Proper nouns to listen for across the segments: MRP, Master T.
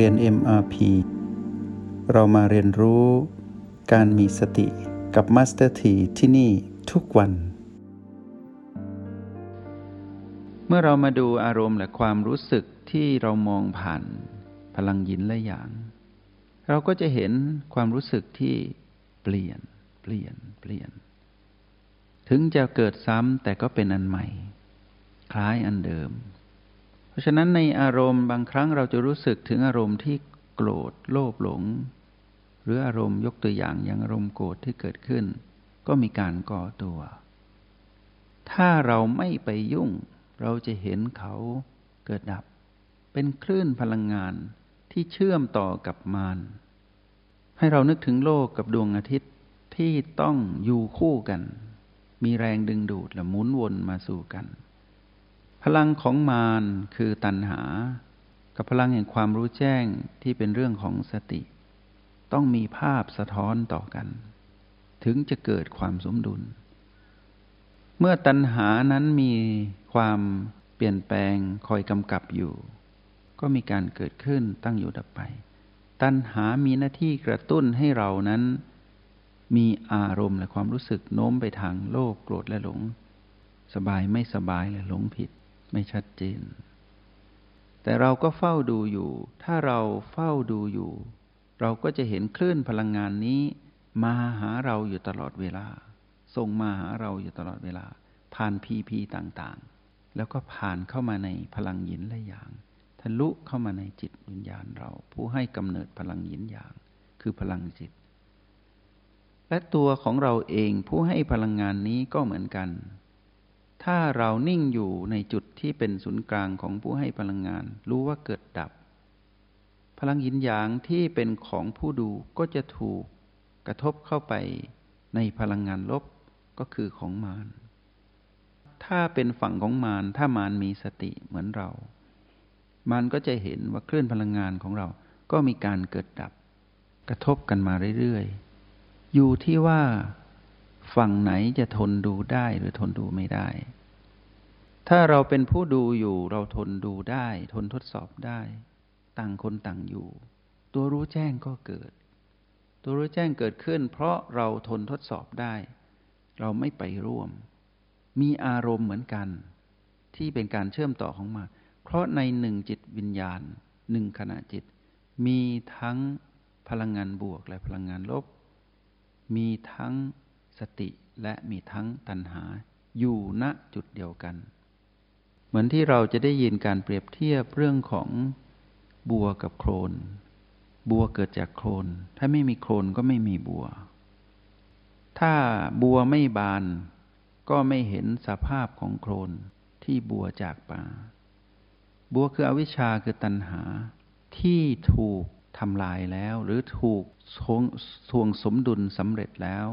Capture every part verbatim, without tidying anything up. เรียน เอ็ม อาร์ พี เรามาเรียนรู้การมีสติกับ Master T ที่นี่ทุกวันเมื่อเรามาดูอารมณ์และความรู้สึกที่เรามองผ่านพลังยินและหยางเราก็จะเห็นความรู้สึกที่เปลี่ยนเปลี่ยนเปลี่ยนถึงจะเกิดซ้ำแต่ก็เป็นอันใหม่คล้ายอันเดิมเพราะฉะนั้นในอารมณ์บางครั้งเราจะรู้สึกถึงอารมณ์ที่โกรธโลภหลงหรืออารมณ์ยกตัวอย่างอย่างอารมณ์โกรธที่เกิดขึ้นก็มีการก่อตัวถ้าเราไม่ไปยุ่งเราจะเห็นเขาเกิดดับเป็นคลื่นพลังงานที่เชื่อมต่อกับมารให้เรานึกถึงโลกกับดวงอาทิตย์ที่ต้องอยู่คู่กันมีแรงดึงดูดและหมุนวนมาสู่กันพลังของมารคือตัณหากับพลังแห่งความรู้แจ้งที่เป็นเรื่องของสติต้องมีภาพสะท้อนต่อกันถึงจะเกิดความสมดุลเมื่อตัณหานั้นมีความเปลี่ยนแปลงคอยกำกับอยู่ก็มีการเกิดขึ้นตั้งอยู่ดับไปตัณหามีหน้าที่กระตุ้นให้เรานั้นมีอารมณ์และความรู้สึกโน้มไปทางโลภโกรธและหลงสบายไม่สบายและหลงผิดไม่ชัดเจนแต่เราก็เฝ้าดูอยู่ถ้าเราเฝ้าดูอยู่เราก็จะเห็นคลื่นพลังงานนี้มาหาเราอยู่ตลอดเวลาส่งมาหาเราอยู่ตลอดเวลาผ่านพีพีต่างๆแล้วก็ผ่านเข้ามาในพลังหยินและหยางทะลุเข้ามาในจิตวิญญาณเราผู้ให้กำเนิดพลังหยินหยางคือพลังจิตและตัวของเราเองผู้ให้พลังงานนี้ก็เหมือนกันถ้าเรานิ่งอยู่ในจุดที่เป็นศูนย์กลางของผู้ให้พลังงานรู้ว่าเกิดดับพลังหยินหยางที่เป็นของผู้ดูก็จะถูกกระทบเข้าไปในพลังงานลบก็คือของมารถ้าเป็นฝั่งของมารถ้ามารมีสติเหมือนเรามารก็จะเห็นว่าคลื่นพลังงานของเราก็มีการเกิดดับกระทบกันมาเรื่อยๆอยู่ที่ว่าฝั่งไหนจะทนดูได้หรือทนดูไม่ได้ถ้าเราเป็นผู้ดูอยู่เราทนดูได้ทนทดสอบได้ต่างคนต่างอยู่ตัวรู้แจ้งก็เกิดตัวรู้แจ้งเกิดขึ้นเพราะเราทนทดสอบได้เราไม่ไปร่วมมีอารมณ์เหมือนกันที่เป็นการเชื่อมต่อของมันเพราะในหนึ่งจิตวิญญาณหนึ่งขณะจิตมีทั้งพลังงานบวกและพลังงานลบมีทั้งสติและมีทั้งตัณหาอยู่ณจุดเดียวกันเหมือนที่เราจะได้ยินการเปรียบเทียบเรื่องของบัวกับโคลนบัวเกิดจากโคลนถ้าไม่มีโคลนก็ไม่มีบัวถ้าบัวไม่บานก็ไม่เห็นสภาพของโคลนที่บัวจากป่าบัวคืออวิชชาคือตัณหาที่ถูกทำลายแล้วหรือถูกทวงสมดุลสำเร็จแล้ว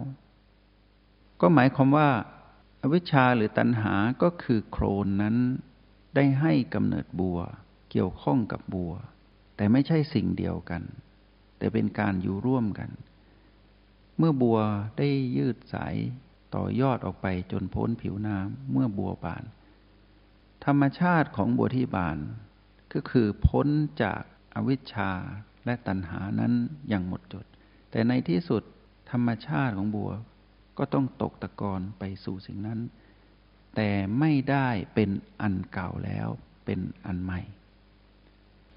ก็หมายความว่าอวิชชาหรือตัณหาก็คือโคลนนั้นได้ให้กำเนิดบัวเกี่ยวข้องกับบัวแต่ไม่ใช่สิ่งเดียวกันแต่เป็นการอยู่ร่วมกันเมื่อบัวได้ยืดสายต่อยอดออกไปจนพ้นผิวน้ำเมื่อบัวบานธรรมชาติของบัวที่บานก็คือพ้นจากอวิชชาและตัณหานั้นอย่างหมดจดแต่ในที่สุดธรรมชาติของบัวก็ต้องตกตะกอนไปสู่สิ่งนั้นแต่ไม่ได้เป็นอันเก่าแล้วเป็นอันใหม่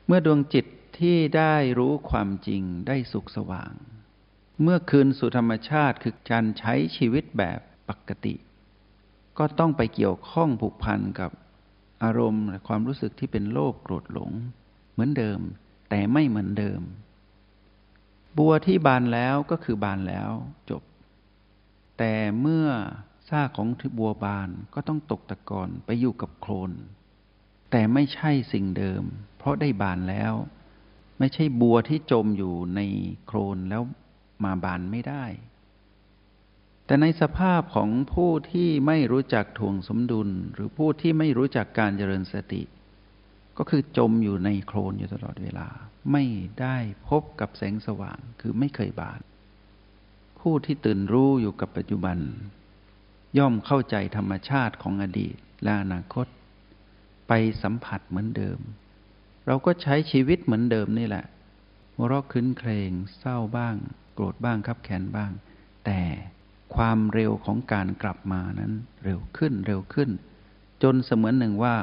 เมื่อดวงจิตที่ได้รู้ความจริงได้สุขสว่างเมื่อคืนสู่ธรรมชาติคือการใช้ชีวิตแบบปกติก็ต้องไปเกี่ยวข้องผูกพันกับอารมณ์และความรู้สึกที่เป็นโลภโกรธหลงเหมือนเดิมแต่ไม่เหมือนเดิมบัวที่บานแล้วก็คือบานแล้วจบแต่เมื่อซากของบัวบานก็ต้องตกตะกอนไปอยู่กับโคลนแต่ไม่ใช่สิ่งเดิมเพราะได้บานแล้วไม่ใช่บัวที่จมอยู่ในโคลนแล้วมาบานไม่ได้แต่ในสภาพของผู้ที่ไม่รู้จักถ่วงสมดุลหรือผู้ที่ไม่รู้จักการเจริญสติก็คือจมอยู่ในโคลนอยู่ตลอดเวลาไม่ได้พบกับแสงสว่างคือไม่เคยบานผู้ที่ตื่นรู้อยู่กับปัจจุบันย่อมเข้าใจธรรมชาติของอดีตและอนาคตไปสัมผัสเหมือนเดิม เราก็ใช้ชีวิตเหมือนเดิมนี่แหละหัวเราะครื้นเครงเศร้าบ้างโกรธบ้างคับแขนบ้างแต่ความเร็วของการกลับมานั้นเร็วขึ้นเร็วขึ้นจนเสมือนหนึ่งว่า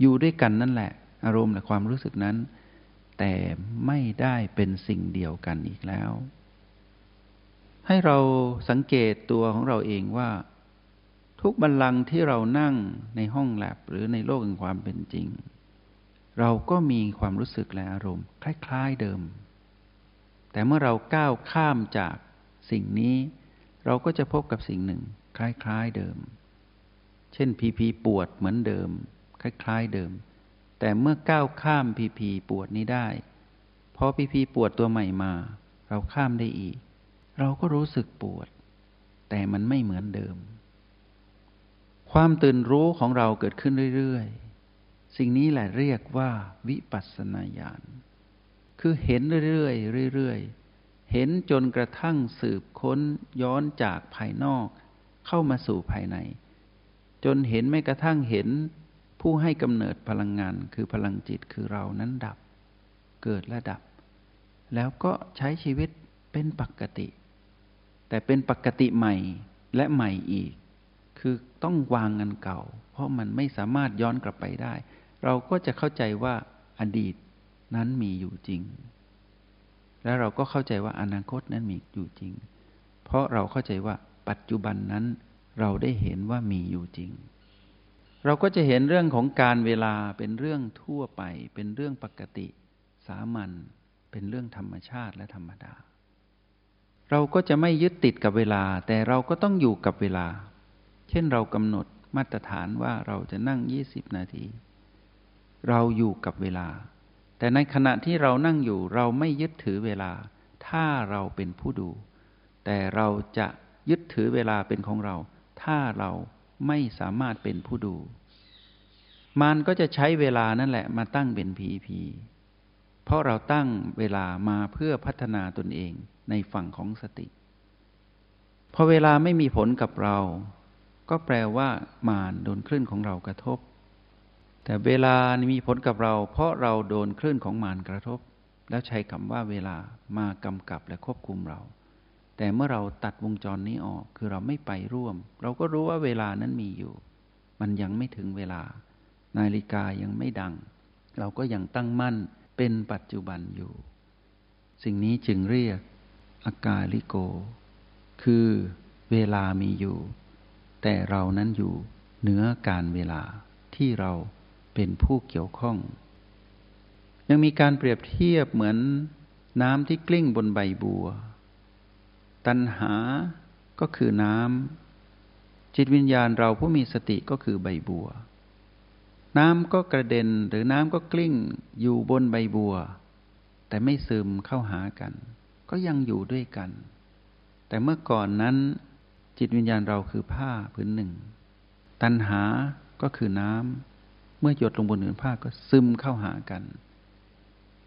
อยู่ด้วยกันนั่นแหละอารมณ์และความรู้สึกนั้นแต่ไม่ได้เป็นสิ่งเดียวกันอีกแล้วให้เราสังเกตตัวของเราเองว่าทุกบัลลังก์ที่เรานั่งในห้องแลบหรือในโลกแห่งความเป็นจริงเราก็มีความรู้สึกและอารมณ์คล้ายๆเดิมแต่เมื่อเราก้าวข้ามจากสิ่งนี้เราก็จะพบกับสิ่งหนึ่งคล้ายๆเดิมเช่นพีพีปวดเหมือนเดิมคล้ายๆเดิมแต่เมื่อก้าวข้ามพีพีปวดนี้ได้พอพีพีปวดตัวใหม่มาเราข้ามได้อีกเราก็รู้สึกปวดแต่มันไม่เหมือนเดิมความตื่นรู้ของเราเกิดขึ้นเรื่อยๆสิ่งนี้แหละเรียกว่าวิปัสสนาญาณคือเห็นเรื่อยๆเรื่อยๆเห็นจนกระทั่งสืบค้นย้อนจากภายนอกเข้ามาสู่ภายในจนเห็นไม่กระทั่งเห็นผู้ให้กำเนิดพลังงานคือพลังจิตคือเรานั้นดับเกิดและดับแล้วก็ใช้ชีวิตเป็นปกติแต่เป็นปกติใหม่และใหม่อีกคือต้องวางงานเก่าเพราะมันไม่สามารถย้อนกลับไปได้เราก็จะเข้าใจว่าอดีตนั้นมีอยู่จริงและเราก็เข้าใจว่าอนาคตนั้นมีอยู่จริงเพราะเราเข้าใจว่าปัจจุบันนั้นเราได้เห็นว่ามีอยู่จริงเราก็จะเห็นเรื่องของการเวลาเป็นเรื่องทั่วไปเป็นเรื่องปกติสามัญเป็นเรื่องธรรมชาติและธรรมดาเราก็จะไม่ยึดติดกับเวลาแต่เราก็ต้องอยู่กับเวลาเช่นเรากำหนดมาตรฐานว่าเราจะนั่งยี่สิบนาทีเราอยู่กับเวลาแต่ในขณะที่เรานั่งอยู่เราไม่ยึดถือเวลาถ้าเราเป็นผู้ดูแต่เราจะยึดถือเวลาเป็นของเราถ้าเราไม่สามารถเป็นผู้ดูมันก็จะใช้เวลานั่นแหละมาตั้งเป็นพีพีเพราะเราตั้งเวลามาเพื่อพัฒนาตนเองในฝั่งของสติพอเวลาไม่มีผลกับเราก็แปลว่ามานโดนคลื่นของเรากระทบแต่เวลามีผลกับเราเพราะเราโดนคลื่นของมานกระทบแล้วใช้คำว่าเวลามากำกับและควบคุมเราแต่เมื่อเราตัดวงจรนี้ออกคือเราไม่ไปร่วมเราก็รู้ว่าเวลานั้นมีอยู่มันยังไม่ถึงเวลานาฬิกายังไม่ดังเราก็ยังตั้งมั่นเป็นปัจจุบันอยู่สิ่งนี้จึงเรียกอากาลิโกคือเวลามีอยู่แต่เรานั้นอยู่เหนือการเวลาที่เราเป็นผู้เกี่ยวข้องยังมีการเปรียบเทียบเหมือนน้ำที่กลิ้งบนใบบัวตัณหาก็คือน้ำจิตวิญญาณเราผู้มีสติก็คือใบบัวน้ำก็กระเด็นหรือน้ำก็กลิ้งอยู่บนใบบัวแต่ไม่ซึมเข้าหากันก็ยังอยู่ด้วยกันแต่เมื่อก่อนนั้นจิตวิญญาณเราคือผ้าผืนหนึ่งตัณหาก็คือน้ำเมื่อหยดลงบนผืนผ้าก็ซึมเข้าหากัน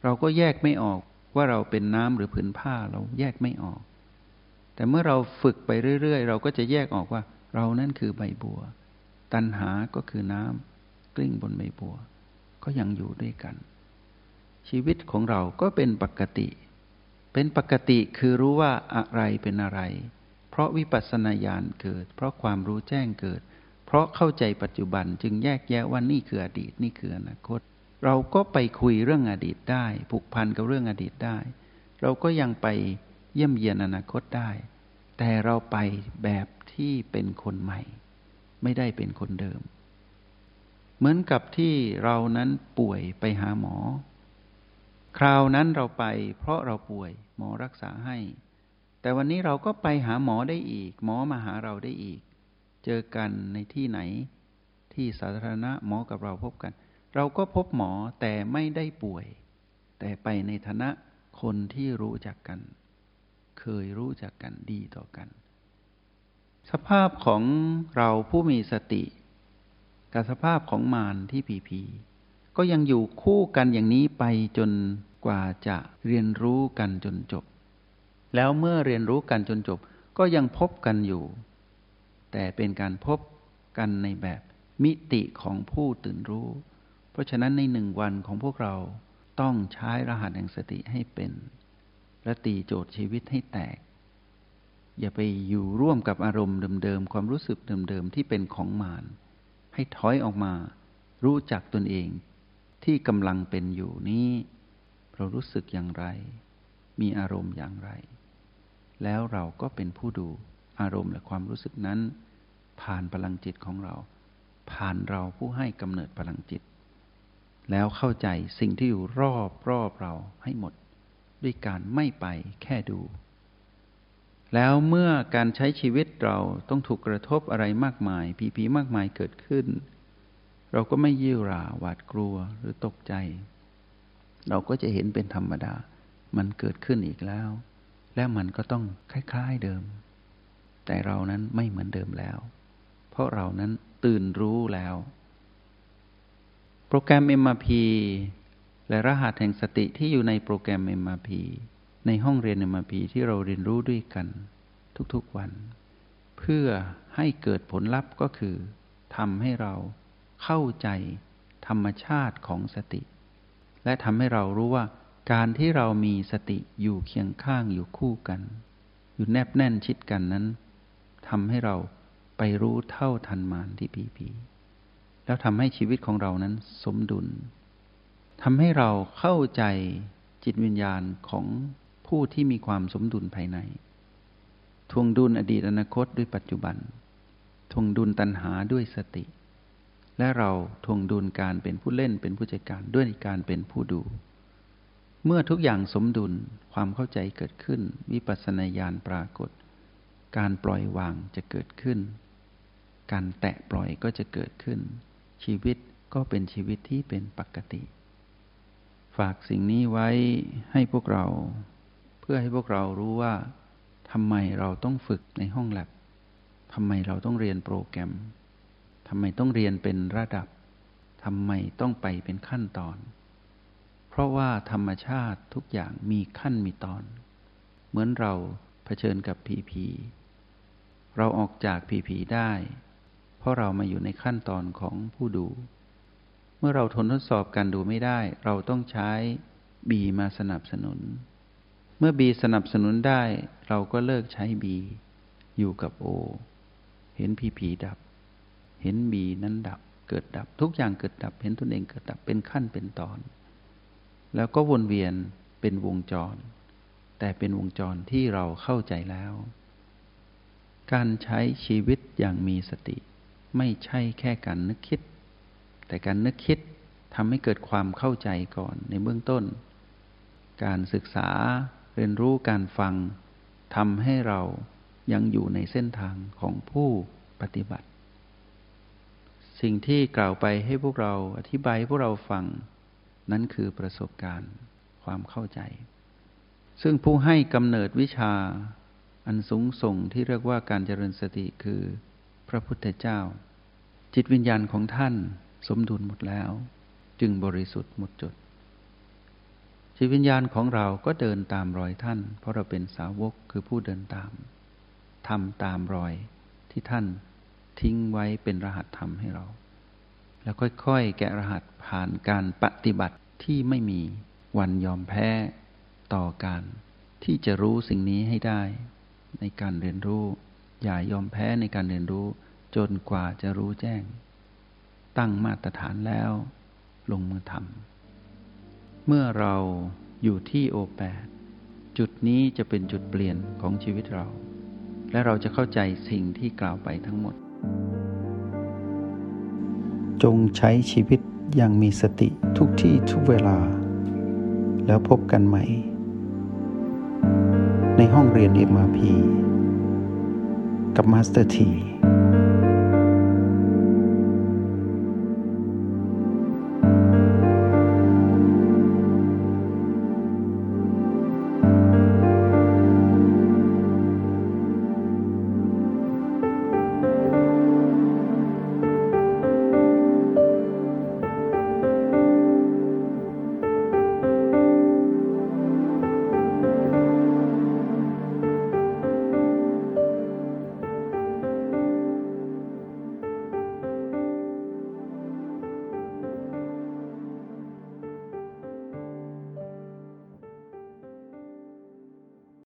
เราก็แยกไม่ออกว่าเราเป็นน้ำหรือผืนผ้าเราแยกไม่ออกแต่เมื่อเราฝึกไปเรื่อยๆเราก็จะแยกออกว่าเรานั่นคือใบบัวตัณหาก็คือน้ำกลิ้งบนใบบัวก็ยังอยู่ด้วยกันชีวิตของเราก็เป็นปกติเป็นปกติคือรู้ว่าอะไรเป็นอะไรเพราะวิปัสสนาญาณเกิดเพราะความรู้แจ้งเกิดเพราะเข้าใจปัจจุบันจึงแยกแยะว่านี่คืออดีตนี่คืออนาคตเราก็ไปคุยเรื่องอดีตได้ผูกพันกับเรื่องอดีตได้เราก็ยังไปเยี่ยมเยียนอนาคตได้แต่เราไปแบบที่เป็นคนใหม่ไม่ได้เป็นคนเดิมเหมือนกับที่เรานั้นป่วยไปหาหมอคราวนั้นเราไปเพราะเราป่วยหมอรักษาให้แต่วันนี้เราก็ไปหาหมอได้อีกหมอมาหาเราได้อีกเจอกันในที่ไหนที่สาธารณะหมอกับเราพบกันเราก็พบหมอแต่ไม่ได้ป่วยแต่ไปในฐานะคนที่รู้จักกันเคยรู้จักกันดีต่อกันสภาพของเราผู้มีสติกับสภาพของมารที่ผีผีก็ยังอยู่คู่กันอย่างนี้ไปจนกว่าจะเรียนรู้กันจนจบแล้วเมื่อเรียนรู้กันจนจบก็ยังพบกันอยู่แต่เป็นการพบกันในแบบมิติของผู้ตื่นรู้เพราะฉะนั้นในหนึ่งวันของพวกเรา ต้องใช้รหัสแห่งสติให้เป็นและตีโจทย์ชีวิตให้แตกอย่าไปอยู่ร่วมกับอารมณ์เดิมๆความรู้สึกเดิมๆที่เป็นของมารให้ถอยออกมารู้จักตนเองที่กำลังเป็นอยู่นี้เรารู้สึกอย่างไรมีอารมณ์อย่างไรแล้วเราก็เป็นผู้ดูอารมณ์และความรู้สึกนั้นผ่านพลังจิตของเราผ่านเราผู้ให้กำเนิดพลังจิตแล้วเข้าใจสิ่งที่อยู่รอบรอบเราให้หมดด้วยการไม่ไปแค่ดูแล้วเมื่อการใช้ชีวิตเราต้องถูกกระทบอะไรมากมายผีๆมากมายเกิดขึ้นเราก็ไม่ยิ่วราหวาดกลัวหรือตกใจเราก็จะเห็นเป็นธรรมดามันเกิดขึ้นอีกแล้วและมันก็ต้องคล้ายๆเดิมแต่เรานั้นไม่เหมือนเดิมแล้วเพราะเรานั้นตื่นรู้แล้วโปรแกรม เอ็ม อาร์ พี และรหัสแห่งสติที่อยู่ในโปรแกรม เอ็ม อาร์ พี ในห้องเรียน เอ็ม อาร์ พี ที่เราเรียนรู้ด้วยกันทุกๆวันเพื่อให้เกิดผลลัพธ์ก็คือทำให้เราเข้าใจธรรมชาติของสติและทำให้เรารู้ว่าการที่เรามีสติอยู่เคียงข้างอยู่คู่กันอยู่แนบแน่นชิดกันนั้นทำให้เราไปรู้เท่าทันมารที่ผีๆแล้วทำให้ชีวิตของเรานั้นสมดุลทำให้เราเข้าใจจิตวิญญาณของผู้ที่มีความสมดุลภายในทวงดุลอดีตอนาคตด้วยปัจจุบันทวงดุลตัณหาด้วยสติและเราทวงดุลการเป็นผู้เล่นเป็นผู้จัดการด้วยการเป็นผู้ดูเมื่อทุกอย่างสมดุลความเข้าใจเกิดขึ้นวิปัสสนาญาณปรากฏการปล่อยวางจะเกิดขึ้นการแตะปล่อยก็จะเกิดขึ้นชีวิตก็เป็นชีวิตที่เป็นปกติฝากสิ่งนี้ไว้ให้พวกเราเพื่อให้พวกเรารู้ว่าทำไมเราต้องฝึกในห้องแลบทำไมเราต้องเรียนโปรแกรมทำไมต้องเรียนเป็นระดับทำไมต้องไปเป็นขั้นตอนเพราะว่าธรรมชาติทุกอย่างมีขั้นมีตอนเหมือนเราเผชิญกับผีผีเราออกจากผีผีได้เพราะเรามาอยู่ในขั้นตอนของผู้ดูเมื่อเราทนทดสอบการดูไม่ได้เราต้องใช้บีมาสนับสนุนเมื่อบีสนับสนุนได้เราก็เลิกใช้บีอยู่กับโอเห็นผีผีดับเห็นบีนั้นดับเกิดดับทุกอย่างเกิดดับเห็นตนเองเกิดดับเป็นขั้นเป็นตอนแล้วก็วนเวียนเป็นวงจรแต่เป็นวงจรที่เราเข้าใจแล้วการใช้ชีวิตอย่างมีสติไม่ใช่แค่การนึกคิดแต่การนึกคิดทำให้เกิดความเข้าใจก่อนในเบื้องต้นการศึกษาเรียนรู้การฟังทำให้เรายังอยู่ในเส้นทางของผู้ปฏิบัติสิ่งที่กล่าวไปให้พวกเราอธิบายให้พวกเราฟังนั้นคือประสบการณ์ความเข้าใจซึ่งผู้ให้กำเนิดวิชาอันสูงส่งที่เรียกว่าการเจริญสติคือพระพุทธเจ้าจิตวิญญาณของท่านสมดุลหมดแล้วจึงบริสุทธิ์หมดจดจิตวิญญาณของเราก็เดินตามรอยท่านเพราะเราเป็นสาวกคือผู้เดินตามทำตามรอยที่ท่านทิ้งไว้เป็นรหัสธรรมให้เราแล้วค่อยๆแกะรหัสผ่านการปฏิบัติที่ไม่มีวันยอมแพ้ต่อการที่จะรู้สิ่งนี้ให้ได้ในการเรียนรู้อย่ายอมแพ้ในการเรียนรู้จนกว่าจะรู้แจ้งตั้งมาตรฐานแล้วลงมือทำเมื่อเราอยู่ที่โอแปดจุดนี้จะเป็นจุดเปลี่ยนของชีวิตเราและเราจะเข้าใจสิ่งที่กล่าวไปทั้งหมดจงใช้ชีวิตอย่างมีสติทุกที่ทุกเวลาแล้วพบกันใหม่ในห้องเรียน เอ็ม อาร์ พี กับมาสเตอร์ T